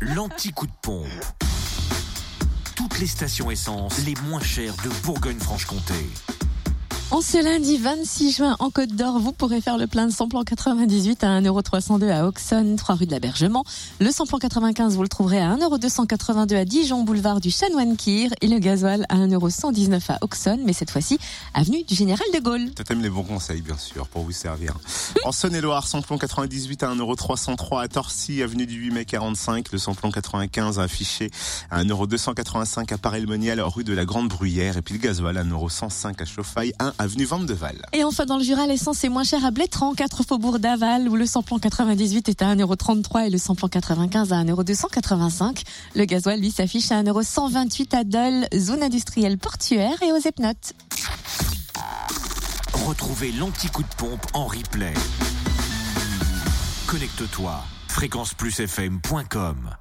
l'anti-coup de pompe. Toutes les stations essence les moins chères de Bourgogne-Franche-Comté. En ce lundi 26 juin, en Côte d'Or, vous pourrez faire le plein de samplon 98 à 1,302 à Auxonne, 3 rue de l'Abergement. Le samplon 95, vous le trouverez à 1,282 à Dijon, boulevard du Chanoine-Kir. Et le gasoil à 1,119 à Auxonne, mais cette fois-ci, avenue du Général de Gaulle. Totm les bons conseils, bien sûr, pour vous servir. En Saône-et-Loire, samplon 98 à 1,303 à Torcy, avenue du 8 mai 45. Le samplon 95 affiché à 1,285 à Paray-le-Monial, rue de la Grande Bruyère. Et puis le gasoil à 1,105 à Chauffailles, avenue Vandeval. Et enfin, dans le Jura, l'essence est moins chère à Blétran, 4 faubourg d'Aval, où le samplon 98 est à 1,33€ et le samplon 95 à 1,285€. Le gasoil, lui, s'affiche à 1,128€ à Dole, zone industrielle portuaire et aux Epenottes. Retrouvez l'anti-coup de pompe en replay. Connecte-toi, fréquenceplusfm.com.